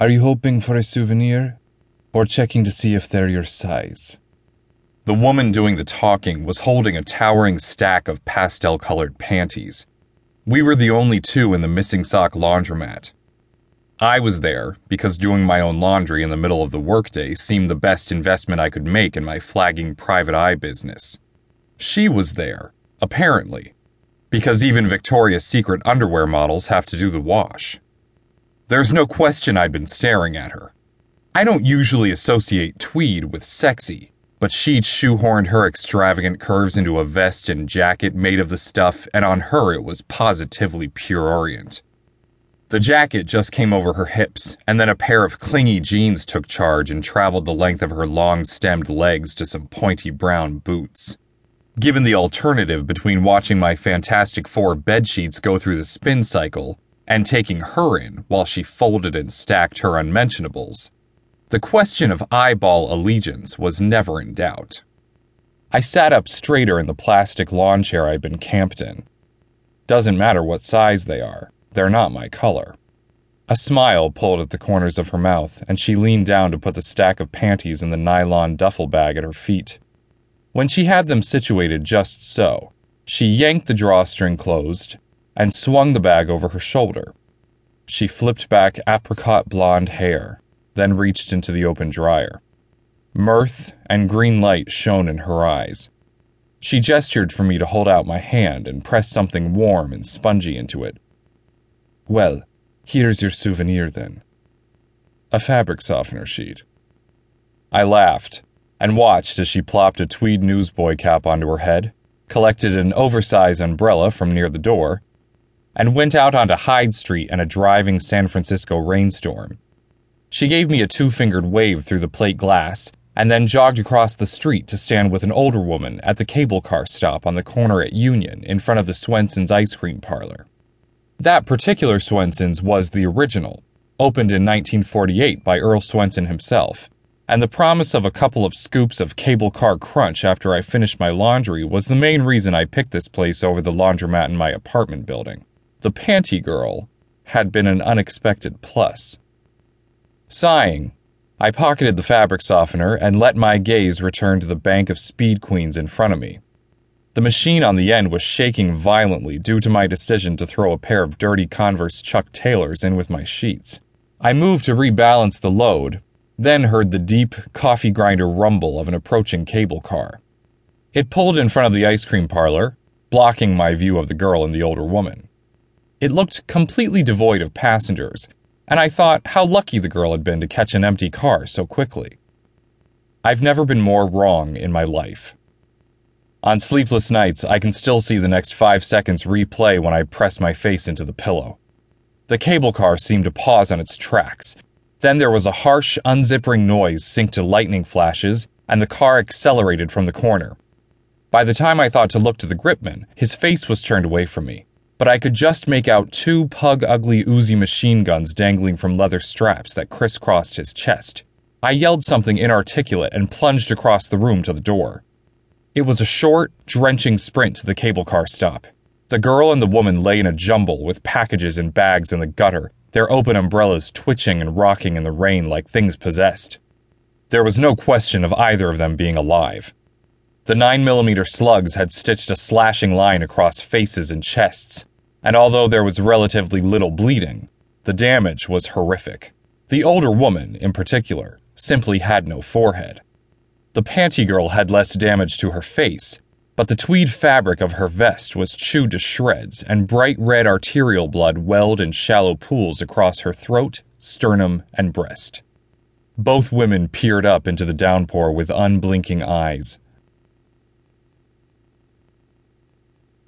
Are you hoping for a souvenir, or checking to see if they're your size? The woman doing the talking was holding a towering stack of pastel-colored panties. We were the only two in the missing sock laundromat. I was there because doing my own laundry in the middle of the workday seemed the best investment I could make in my flagging private eye business. She was there, apparently, because even Victoria's Secret underwear models have to do the wash. There's no question I'd been staring at her. I don't usually associate tweed with sexy, but she'd shoehorned her extravagant curves into a vest and jacket made of the stuff, and on her it was positively pure orient. The jacket just came over her hips, and then a pair of clingy jeans took charge and traveled the length of her long-stemmed legs to some pointy brown boots. Given the alternative between watching my Fantastic Four bedsheets go through the spin cycle and taking her in while she folded and stacked her unmentionables, the question of eyeball allegiance was never in doubt. I sat up straighter in the plastic lawn chair I'd been camped in. Doesn't matter what size they are, they're not my color. A smile pulled at the corners of her mouth, and she leaned down to put the stack of panties in the nylon duffel bag at her feet. When she had them situated just so, she yanked the drawstring closed and swung the bag over her shoulder. She flipped back apricot blonde hair, then reached into the open dryer. Mirth and green light shone in her eyes. She gestured for me to hold out my hand and press something warm and spongy into it. Well, here's your souvenir then. A fabric softener sheet. I laughed and watched as she plopped a tweed newsboy cap onto her head, collected an oversized umbrella from near the door, and went out onto Hyde Street in a driving San Francisco rainstorm. She gave me a two-fingered wave through the plate glass and then jogged across the street to stand with an older woman at the cable car stop on the corner at Union in front of the Swenson's ice cream parlor. That particular Swenson's was the original, opened in 1948 by Earl Swenson himself, and the promise of a couple of scoops of cable car crunch after I finished my laundry was the main reason I picked this place over the laundromat in my apartment building. The panty girl had been an unexpected plus. Sighing, I pocketed the fabric softener and let my gaze return to the bank of speed queens in front of me. The machine on the end was shaking violently due to my decision to throw a pair of dirty Converse Chuck Taylors in with my sheets. I moved to rebalance the load, then heard the deep, coffee grinder rumble of an approaching cable car. It pulled in front of the ice cream parlor, blocking my view of the girl and the older woman. It looked completely devoid of passengers, and I thought how lucky the girl had been to catch an empty car so quickly. I've never been more wrong in my life. On sleepless nights, I can still see the next 5 seconds replay when I press my face into the pillow. The cable car seemed to pause on its tracks. Then there was a harsh, unzipping noise synced to lightning flashes, and the car accelerated from the corner. By the time I thought to look to the gripman, his face was turned away from me, but I could just make out two pug-ugly Uzi machine guns dangling from leather straps that crisscrossed his chest. I yelled something inarticulate and plunged across the room to the door. It was a short, drenching sprint to the cable car stop. The girl and the woman lay in a jumble with packages and bags in the gutter, their open umbrellas twitching and rocking in the rain like things possessed. There was no question of either of them being alive. The 9mm slugs had stitched a slashing line across faces and chests, and although there was relatively little bleeding, the damage was horrific. The older woman, in particular, simply had no forehead. The panty girl had less damage to her face, but the tweed fabric of her vest was chewed to shreds, and bright red arterial blood welled in shallow pools across her throat, sternum, and breast. Both women peered up into the downpour with unblinking eyes,